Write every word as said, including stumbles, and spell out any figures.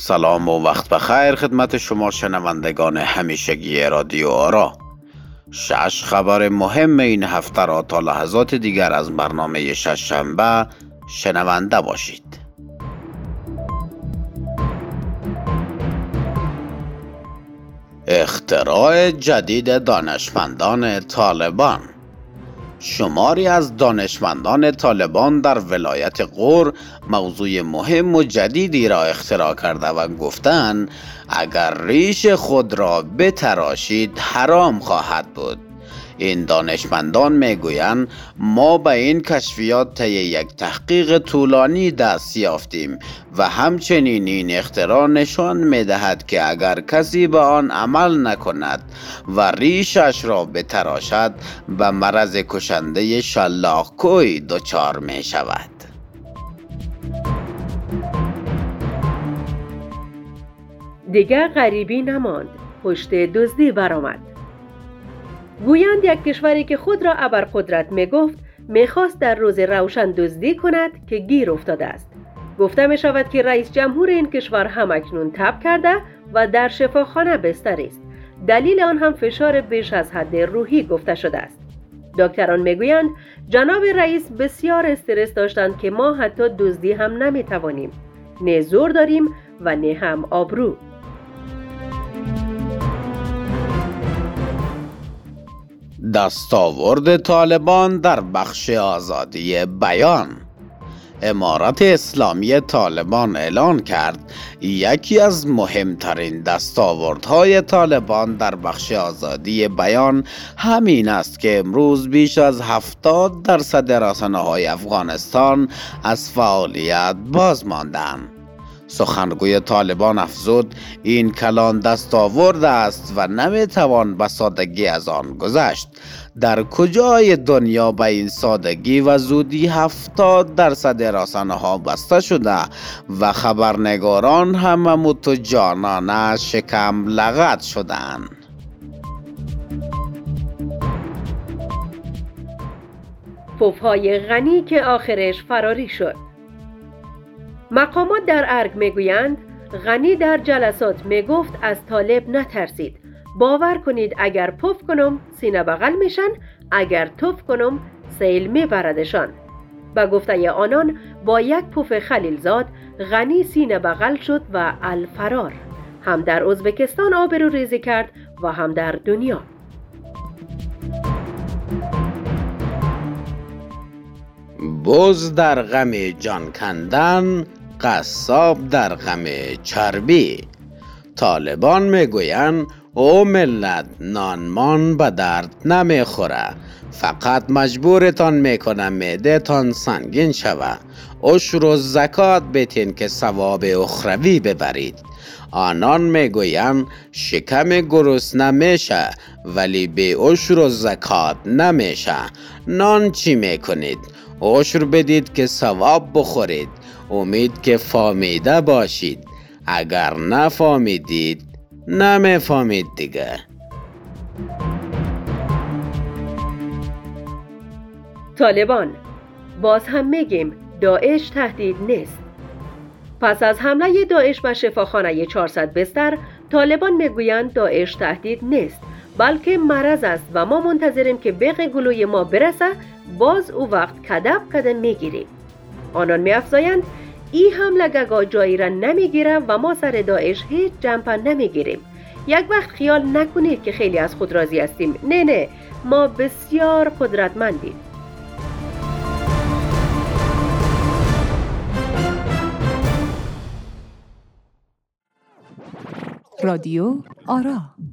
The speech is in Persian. سلام و وقت بخیر خدمت شما شنوندگان همیشگی رادیو آرا. شش خبر مهم این هفته را تا لحظات دیگر از برنامه شش شنبه شنونده باشید. اختراع جدید دانشمندان طالبان. شماری از دانشمندان طالبان در ولایت غور موضوع مهم و جدیدی را اختراع کرده و گفتند اگر ریش خود را بتراشید حرام خواهد بود. این دانشمندان میگویند ما به این کشفیات طی یک تحقیق طولانی دست یافتیم و همچنین این اختراع نشان میدهد که اگر کسی به آن عمل نکند و ریشش را بتراشد به مرض کشنده شلاک‌کوی دچار می شود. دیگر غریبی نماند، پشت دزدی برآمد. گویند یک کشوری که خود را ابرقدرت می گفت می خواست در روز روشن دزدی کند که گیر افتاده است. گفته می شود که رئیس جمهور این کشور همکنون تب کرده و در شفاخانه بستری است. دلیل آن هم فشار بیش از حد روحی گفته شده است. دکتران می گویند جناب رئیس بسیار استرس داشتند که ما حتی دزدی هم نمی توانیم. نه زور داریم و نه هم آبرو. دستاورد طالبان در بخش آزادی بیان. امارت اسلامی طالبان اعلان کرد یکی از مهمترین دستاوردهای طالبان در بخش آزادی بیان همین است که امروز بیش از هفتاد درصد رسانه‌های افغانستان از فعالیت باز ماندند. سخنگوی طالبان افزود این کلان دستاورد است و نمیتوان به سادگی از آن گذشت. در کجای دنیا به این سادگی و زودی هفتاد درصد رسانه‌ها بسته شده و خبرنگاران همه متجانانه شکم لغت شدند. پف‌های غنی که آخرش فراری شد. مقامات در ارگ میگویند غنی در جلسات میگفت از طالب نترسید. باور کنید اگر پف کنم سینه بغل میشن، اگر توف کنم سیل میبردشان. با گفته آنان با یک پف خلیلزاد غنی سینه بغل شد و الفرار هم در ازبکستان آبرو ریزی کرد و هم در دنیا. بز در غم جان کندن، قصاب در غم چربی. طالبان میگویند او ملت نانمان به درد نمیخوره، فقط مجبورتان میکنه معده تان سنگین شوه. عشر و زکات بدین که ثواب اخروی ببرید. آنان میگویند شکم گرسنه نمیشه ولی بی عشر و زکات نمیشه. نان چی میکنید؟ عشر بدید که ثواب بخورید، امید که فامیده باشید. اگر نفامیدید نمیفامید دیگه. طالبان باز هم میگیم داعش تهدید نیست. پس از حمله داعش به شفاخانه چهارصد بستر، طالبان میگویند داعش تهدید نیست بلکه مرض است و ما منتظریم که بغ گلوی ما برسه، باز او وقت کدب کدم میگیریم. آنان میافزایند این حمله گگا جایی را نمیگیره و ما سر داعش هیچ جنبه نمیگیریم. یک وقت خیال نکنید که خیلی از خود راضی هستیم. نه نه، ما بسیار قدرتمندیم. رادیو آرا.